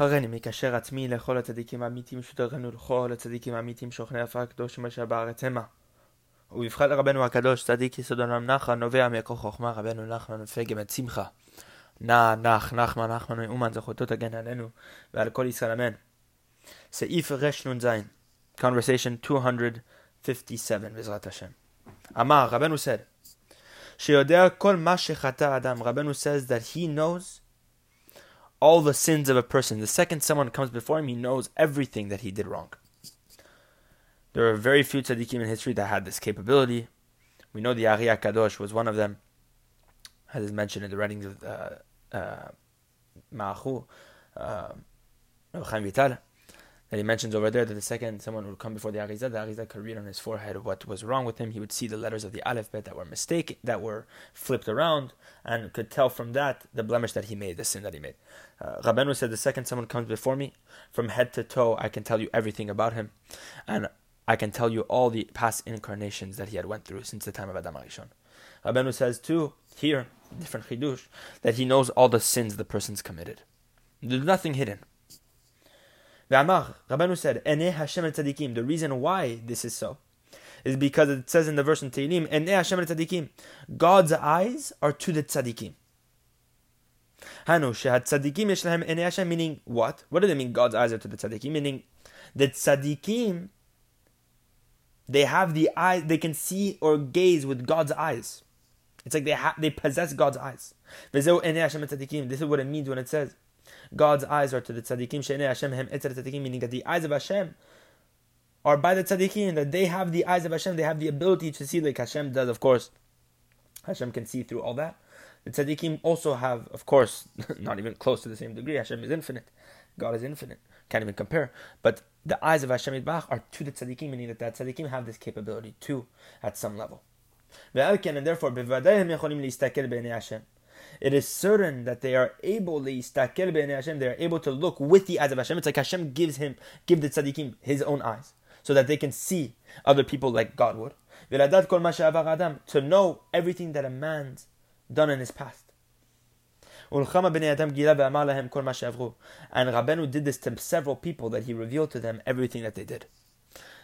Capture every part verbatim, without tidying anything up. הריני מקשר עצמי לכל הצדיקים האמיתים שדרנו לכל הצדיקים האמיתים שוכני אף הקדוש שמשה בארץ המה. ובבחן רבנו הקדוש צדיק יסוד עולם נחמן נובע מכוח חוכמה רבנו נחמן מפגם את שמחה. נח נח נחמן נחמן אומן זכותו תגן עלינו ועל כל ישראל אמן. סעיף רשנון זין. Conversation two fifty-seven, B'ezrat Hashem. Amar, Rabenu said, Sheyodea kol ma shechata adam. Rabenu says that he knows all the sins of a person. The second someone comes before him, he knows everything that he did wrong. There are very few tzadikim in history that had this capability. We know the Ari Hakadosh was one of them, as is mentioned in the writings of uh, uh, Ma'achu, uh, Chaim Vital. And he mentions over there that the second someone would come before the Arizah, the Arizah could read on his forehead what was wrong with him. He would see the letters of the Aleph Bet that were mistaken, that were flipped around, and could tell from that the blemish that he made, the sin that he made. Uh, Rabenu said, the second someone comes before me, from head to toe, I can tell you everything about him, and I can tell you all the past incarnations that he had went through since the time of Adam HaRishon. Rabenu says too, here, different chidush, that he knows all the sins the person's committed. There's nothing hidden. Ve'amar, Rabenu said, Enei Hashem el tzadikim. The reason why this is so is because it says in the verse in Tehilim, Enei Hashem el tzadikim. God's eyes are to the tzadikim. Hanu shehat tzadikim yesh lahem enei Hashem, meaning what? What do they mean, God's eyes are to the tzadikim? Meaning the tzadikim, they have the eyes, they can see or gaze with God's eyes. It's like they ha- they possess God's eyes. Ve'zeu enei Hashem el tzadikim. This is what it means when it says, God's eyes are to the tzadikim, she'enei Hashem hem etzad tzadikim, meaning that the eyes of Hashem are by the tzadikim, that they have the eyes of Hashem, they have the ability to see like Hashem does, of course. Hashem can see through all that. The tzadikim also have, of course, not even close to the same degree. Hashem is infinite. God is infinite. Can't even compare. But the eyes of Hashem Yitbach are to the tzadikim, meaning that the tzadikim have this capability too, at some level. And therefore, bevadai hem yecholim leistakel b'enei Hashem. It is certain that they are able, they are able to look with the eyes of Hashem. It's like Hashem gives him, give the tzadikim his own eyes, so that they can see other people like God would. To know everything that a man's done in his past. And Rabenu did this to several people, that he revealed to them everything that they did.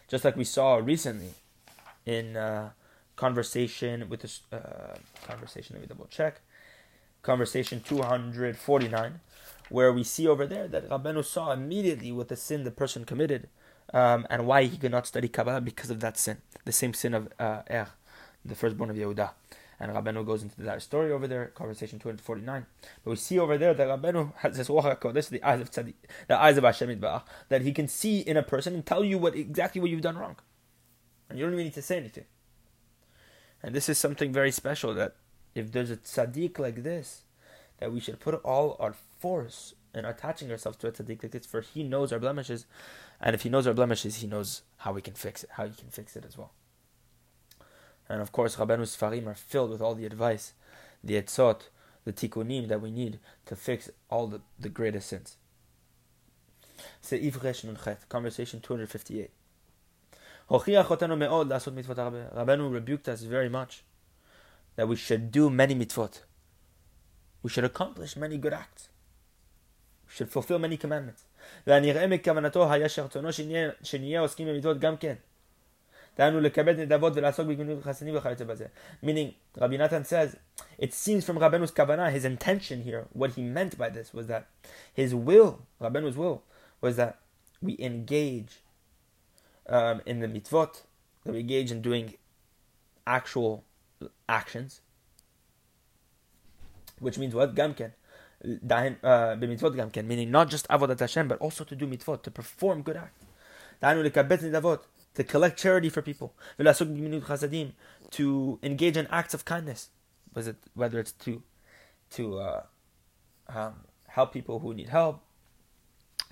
Just like we saw recently in uh, conversation with this uh, conversation, let me double check. Conversation two forty-nine, where we see over there that Rabbeinu saw immediately what the sin the person committed, um, and why he could not study Kabbalah because of that sin, the same sin of uh, Er, the firstborn of Yehuda. And Rabbeinu goes into that story over there, conversation two forty-nine. But we see over there that Rabbeinu has this Ohako, this is the eyes of Tzadi, the eyes of Hashem Yitba'ah, that he can see in a person and tell you what exactly what you've done wrong, and you don't even need to say anything. And this is something very special, that if there's a tzaddik like this, that we should put all our force in attaching ourselves to a tzaddik like this, for he knows our blemishes, and if he knows our blemishes, he knows how we can fix it, how he can fix it as well. And of course, Rabenu's sfarim are filled with all the advice, the etzot, the tikkunim that we need to fix all the, the greatest sins. Seif Resh Nun Chet, conversation two fifty-eight. Rabenu rebuked us very much, that we should do many mitzvot. We should accomplish many good acts. We should fulfill many commandments. Meaning, Rabbi Nathan says, it seems from Rabenu's Kavanah, his intention here, what he meant by this was that his will, Rabenu's will, was that we engage um, in the mitzvot, that we engage in doing actual actions, which means what? Gamken, b'mitzvot gamken, meaning not just avodat Hashem, but also to do mitzvot, to perform good acts. To collect charity for people. To engage in acts of kindness, was it whether it's to to uh, um, help people who need help,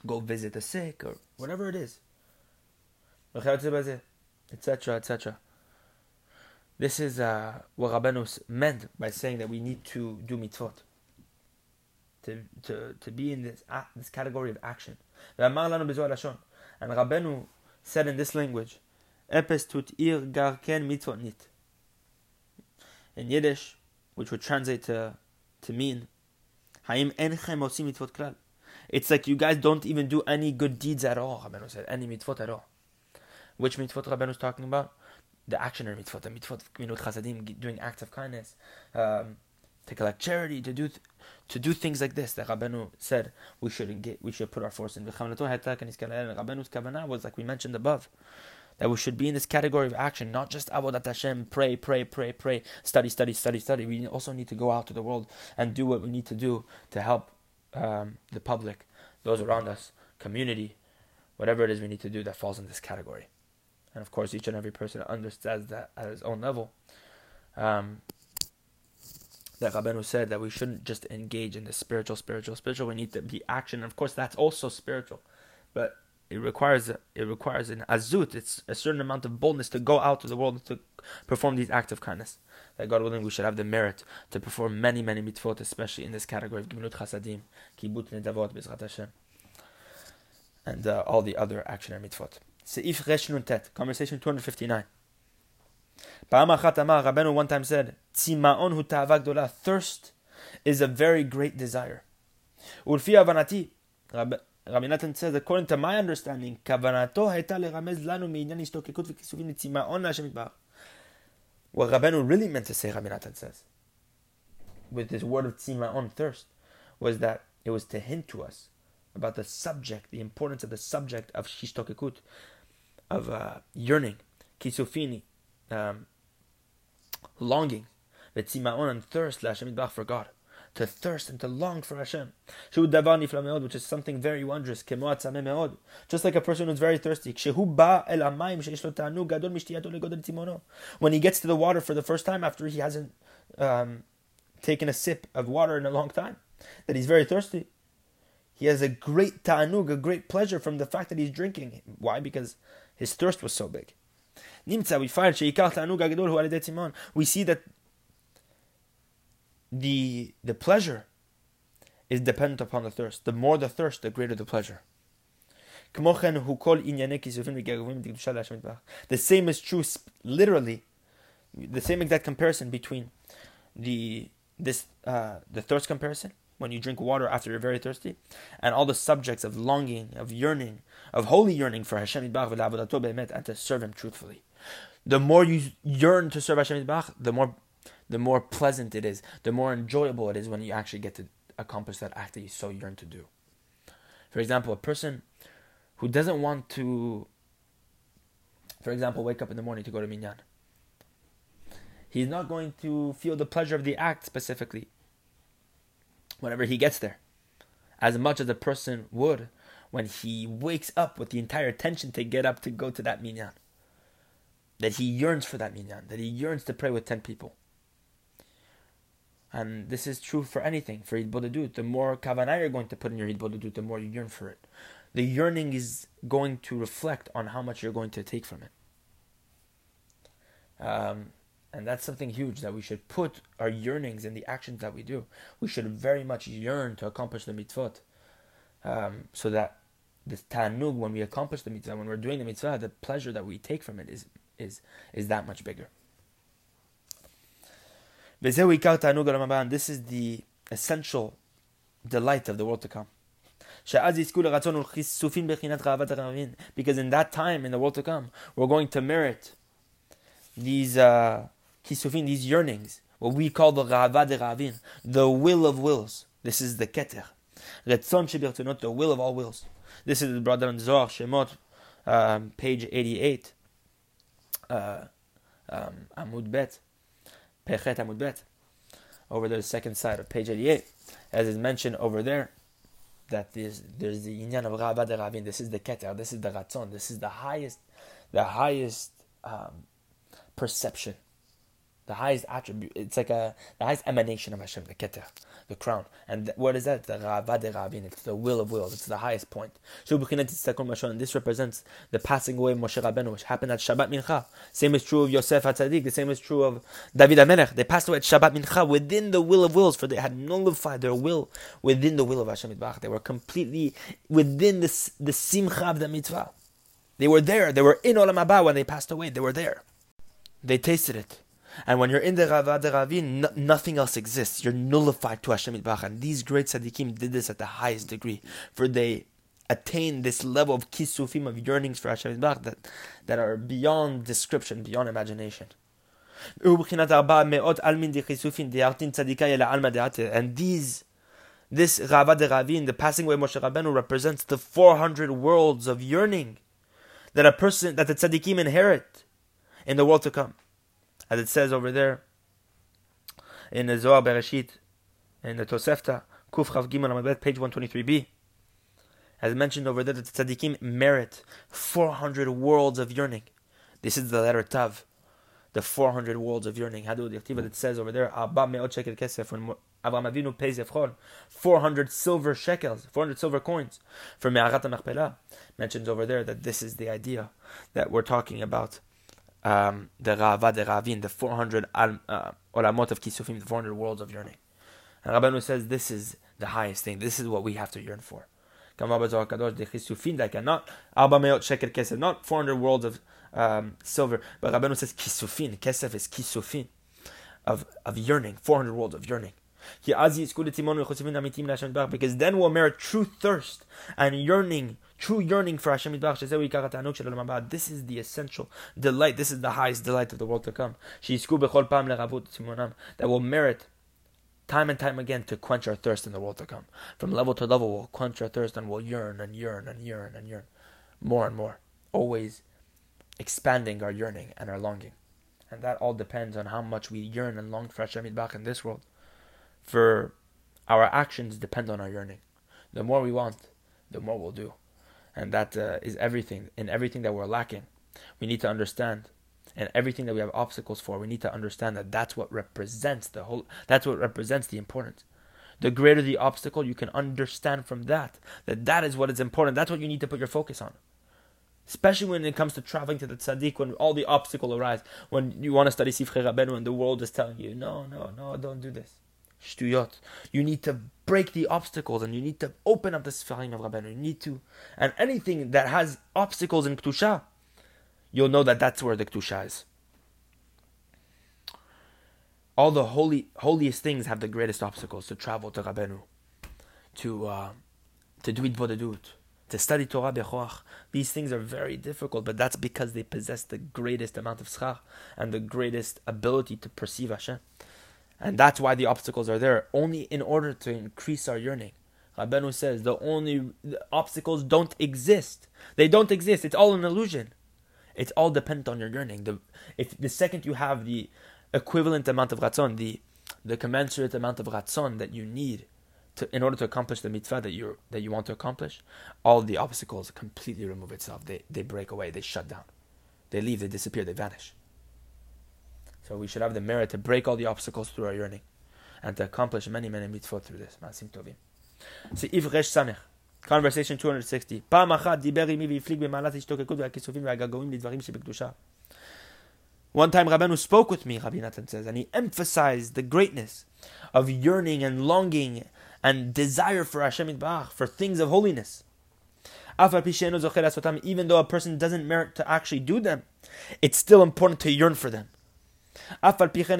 go visit the sick, or whatever it is, et cetera, et cetera. This is uh, what Rabbeinu meant by saying that we need to do mitzvot, to to, to be in this uh, this category of action. And Rabbeinu said in this language, "Epes tut ir gar ken mitzvot nit." In Yiddish, which would translate to to mean, "Haim enchem osim mitzvot klal." It's like you guys don't even do any good deeds at all, Rabbeinu said, any mitzvot at all. Which mitzvot Rabbeinu is talking about? The actionary mitzvot, the mitzvot of Gmilut Chasadim, doing acts of kindness, um, to collect charity, to do th- to do things like this that Rabbeinu said we should get, we should put our force in. Rabbeinu's Kavanah was, like we mentioned above, that we should be in this category of action, not just Avodat Hashem, pray, pray, pray, pray, study, study, study, study. We also need to go out to the world and do what we need to do to help um, the public, those around us, community, whatever it is we need to do that falls in this category. And of course, each and every person understands that at his own level. Um, that Rabbeinu said that we shouldn't just engage in the spiritual, spiritual, spiritual. We need to be action. And of course, that's also spiritual. But It requires it requires an azut. It's a certain amount of boldness to go out to the world to perform these acts of kindness. That God willing, we should have the merit to perform many, many mitzvot, especially in this category of Gemilut Chasadim, Kibbut Nedavot, B'ezrat Hashem, and uh, all the other actionary mitzvot. Seif Resh Nun Tet, conversation two fifty-nine. Rabbeinu one time said, "Tzima'on hu ta'ava gdola, thirst is a very great desire." Ulfi avanati, Rabbeinu. Rabbi Nathan says, according to my understanding, Kavanato hayta leramez lanu minyan hishtokekut v'kisufin tzima'on leHashem yitbarach. What Rabbeinu really meant to say, Rabbi Nathan says, with this word of tzima'on, thirst, was that it was to hint to us about the subject, the importance of the subject of hishtokekut, of uh, yearning, kisufini, um, longing, v'tzima'on, and thirst leHashem yitbarach, for God. To thirst and to long for Hashem, which is something very wondrous, just like a person who's very thirsty. When he gets to the water for the first time after he hasn't um, taken a sip of water in a long time, that he's very thirsty. He has a great ta'anug, a great pleasure from the fact that he's drinking. Why? Because his thirst was so big. We see that The the pleasure is dependent upon the thirst. The more the thirst, the greater the pleasure. The same is true, literally, the same exact comparison between the this uh, the thirst comparison, when you drink water after you're very thirsty, and all the subjects of longing, of yearning, of holy yearning for Hashem Yitbarach, and to serve Him truthfully. The more you yearn to serve Hashem Yitbarach, the more The more pleasant it is, the more enjoyable it is when you actually get to accomplish that act that you so yearn to do. For example, a person who doesn't want to, for example, wake up in the morning to go to minyan. He's not going to feel the pleasure of the act specifically whenever he gets there, as much as a person would when he wakes up with the entire intention to get up to go to that minyan. That he yearns for that minyan, that he yearns to pray with ten people. And this is true for anything, for Hisbodedut. The more Kavanah you're going to put in your Hisbodedut, the more you yearn for it. The yearning is going to reflect on how much you're going to take from it. Um, and that's something huge, that we should put our yearnings in the actions that we do. We should very much yearn to accomplish the mitzvot. Um, so that this ta'anug, when we accomplish the mitzvah, when we're doing the mitzvah, the pleasure that we take from it is is is that much bigger. This is the essential delight of the world to come. Because in that time, in the world to come, we're going to merit these uh, kisufin, these yearnings, what we call the Ra'ava de-Ra'avin, the will of wills. This is the Keter. Retzon, the will of all wills. This is the brother in Zohar, Shemot, um, page eighty-eight, uh, um, Amud Bet. Pechet Amud Bet, over the second side of page eighty-eight, as is mentioned over there, that there's, there's the Inyan of Ra'ava de-Ra'avin. This is the Keter, this is the ratzon, this is the highest, the highest um, perception, the highest attribute. It's like a the highest emanation of Hashem, the Keter, the crown. And th- what is that? The Ra'ava de-Ra'avin. It's the will of wills. It's the highest point. And this represents the passing away of Moshe Rabbeinu, which happened at Shabbat Mincha. Same is true of Yosef HaTzadik. The same is true of David HaMelech. They passed away at Shabbat Mincha within the will of wills, for they had nullified their will within the will of Hashem Yitbarach. They were completely within the, the Simcha of the Mitzvah. They were there. They were in Olam Haba when they passed away. They were there. They tasted it. And when you're in the Ra'ava de-Ra'avin, no, nothing else exists. You're nullified to Hashem Yitbarach. And these great tzadikim did this at the highest degree, for they attain this level of kisufim, of yearnings for Hashem Yitbarach, that, that are beyond description, beyond imagination. And these, this Ra'ava de-Ra'avin, the passing away of Moshe Rabbeinu, represents the four hundred worlds of yearning that a person, that the tzadikim inherit in the world to come. As it says over there in the Zohar Bereshit, in the Tosefta, Kuf Chav Gimel Amud Bet, page one twenty-three b. As mentioned over there, that the tzadikim merit four hundred worlds of yearning. This is the letter Tav, the four hundred worlds of yearning. It says over there, Abba Me'ot Shekel Kesef, when Avraham Avinu pays Efron, four hundred silver shekels, four hundred silver coins from Me'arat HaMachpelah. Mentions over there that this is the idea that we're talking about. Um, the Ra'ava de-Ra'avin, the four hundred uh, olamot of kisufim, the four hundred worlds of yearning. And Rabbeinu says this is the highest thing. This is what we have to yearn for. Not four hundred worlds of um, silver, but Rabbeinu says kisufin. Kesef is kisufin of of yearning, four hundred worlds of yearning. Because then we'll merit true thirst and yearning, true yearning for Hashem Yitbarach. This is the essential delight. This is the highest delight of the world to come. That will merit time and time again to quench our thirst in the world to come. From level to level, we'll quench our thirst and we'll yearn and yearn and yearn and yearn. More and more. Always expanding our yearning and our longing. And that all depends on how much we yearn and long for Hashem Yitbarach in this world. For our actions depend on our yearning. The more we want, the more we'll do. And that uh, is everything. In everything that we're lacking, we need to understand. And everything that we have obstacles for, we need to understand that that's what represents the whole. That's what represents the importance. The greater the obstacle, you can understand from that, that that is what is important. That's what you need to put your focus on. Especially when it comes to traveling to the tzaddik, when all the obstacles arise. When you want to study Sifrei Rabbeinu and the world is telling you, no, no, no, don't do this. You need to break the obstacles and you need to open up the sfarim of Rabbeinu. You need to, and anything that has obstacles in k'tusha, you'll know that that's where the k'tusha is. All the holy, holiest things have the greatest obstacles to travel to Rabbeinu, to uh, to do Hisbodedut, to study Torah bechoach. These things are very difficult, but that's because they possess the greatest amount of schach and the greatest ability to perceive Hashem. And that's why the obstacles are there, only in order to increase our yearning. Rabbeinu says the only the obstacles don't exist. They don't exist. It's all an illusion. It's all dependent on your yearning. The, if the second you have the equivalent amount of ratzon, the the commensurate amount of ratzon that you need to in order to accomplish the mitzvah that you that you want to accomplish, all the obstacles completely remove itself. They they break away. They shut down. They leave. They disappear. They vanish. So we should have the merit to break all the obstacles through our yearning and to accomplish many, many mitzvot through this. Ma'asim tovim. Seif Resh Samech. Conversation two hundred sixty. Pam achat diber imi v'iflig b'ma'alat hishtokkekut v'akisufim v'agagoim lidvarim shebekdusha. One time Rabbeinu spoke with me, Rabbi Natan says, and he emphasized the greatness of yearning and longing and desire for Hashem Yitbarach, for things of holiness. Even though a person doesn't merit to actually do them, it's still important to yearn for them. Nonetheless,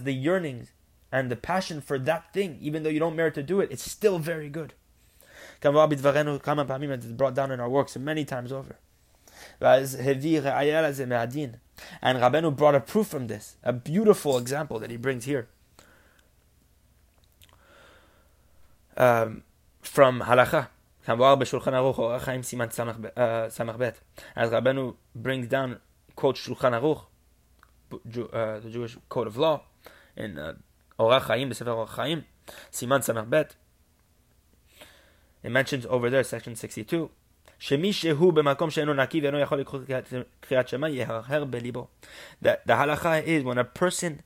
the yearnings and the passion for that thing, even though you don't merit to do it, it's still very good. It's brought down in our works many times over. And Rabbeinu brought a proof from this, a beautiful example that he brings here. Um, from Halakha. Kavanah b'Shulchan Aruch, Chaim Siman Samach Bet. As Rabbeinu brings down, quote Shulchan Aruch, uh, the Jewish code of law, in Ohako, the Sefer Ohako, Siman Samach Bet. It mentions over there, section sixty-two, that the halacha is when a person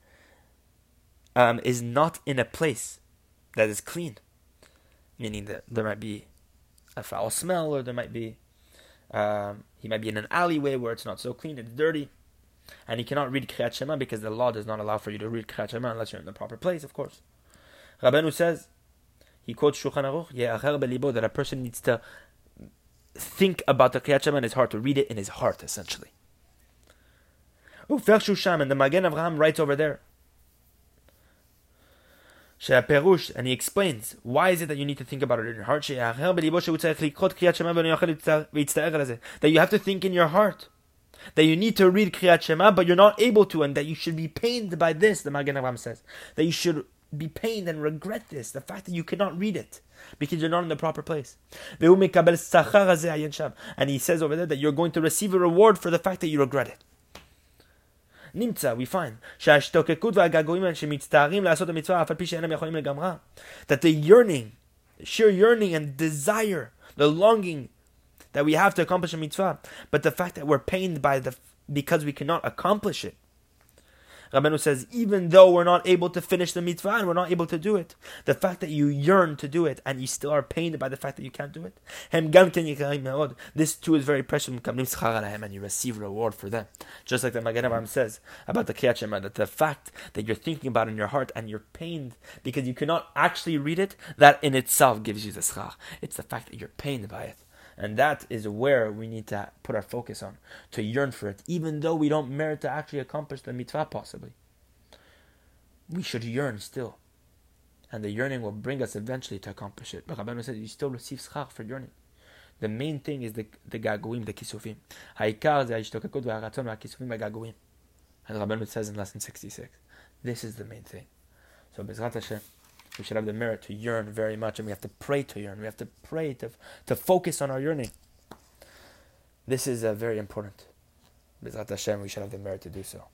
um, is not in a place that is clean, meaning that there might be a foul smell, or there might be Um, he might be in an alleyway where it's not so clean, it's dirty, and he cannot read Kriyat Shema because the law does not allow for you to read Kriyat Shema unless you're in the proper place, of course. Rabbeinu says, he quotes Shulchan Aruch, that a person needs to think about the Kriyat Shema in his heart, to read it in his heart, essentially. Ufershu Sham, and the Magen Avraham writes over there. She'aperush, and he explains, why is it that you need to think about it in your heart? That you have to think in your heart. That you need to read Kriyat Shema, but you're not able to, and that you should be pained by this, the Magen Avraham says. That you should be pained and regret this, the fact that you cannot read it, because you're not in the proper place. And he says over there that you're going to receive a reward for the fact that you regret it. Nimtza, we find, that the yearning, the sheer yearning and desire, the longing that we have to accomplish a mitzvah, but the fact that we're pained by the because we cannot accomplish it. Rabenu says, even though we're not able to finish the mitzvah and we're not able to do it, the fact that you yearn to do it and you still are pained by the fact that you can't do it, this too is very precious, and you receive reward for them. Just like the Magen Avraham says about the Kriyat Shema, that the fact that you're thinking about it in your heart and you're pained because you cannot actually read it, that in itself gives you the schach. It's the fact that you're pained by it. And that is where we need to put our focus on, to yearn for it, even though we don't merit to actually accomplish the mitzvah possibly. We should yearn still. And the yearning will bring us eventually to accomplish it. But Rabbeinu said you still receive schach for yearning. The main thing is the the gaguim, the kisufim. Haikar ze ha'ishtokakut ve'haratzon ve'hakisufim ve'gaguim. And Rabbeinu says in lesson sixty-six, this is the main thing. So B'ezrat Hashem, we should have the merit to yearn very much, and we have to pray to yearn. We have to pray to, to focus on our yearning. This is uh, very important. B'ezrat Hashem, we should have the merit to do so.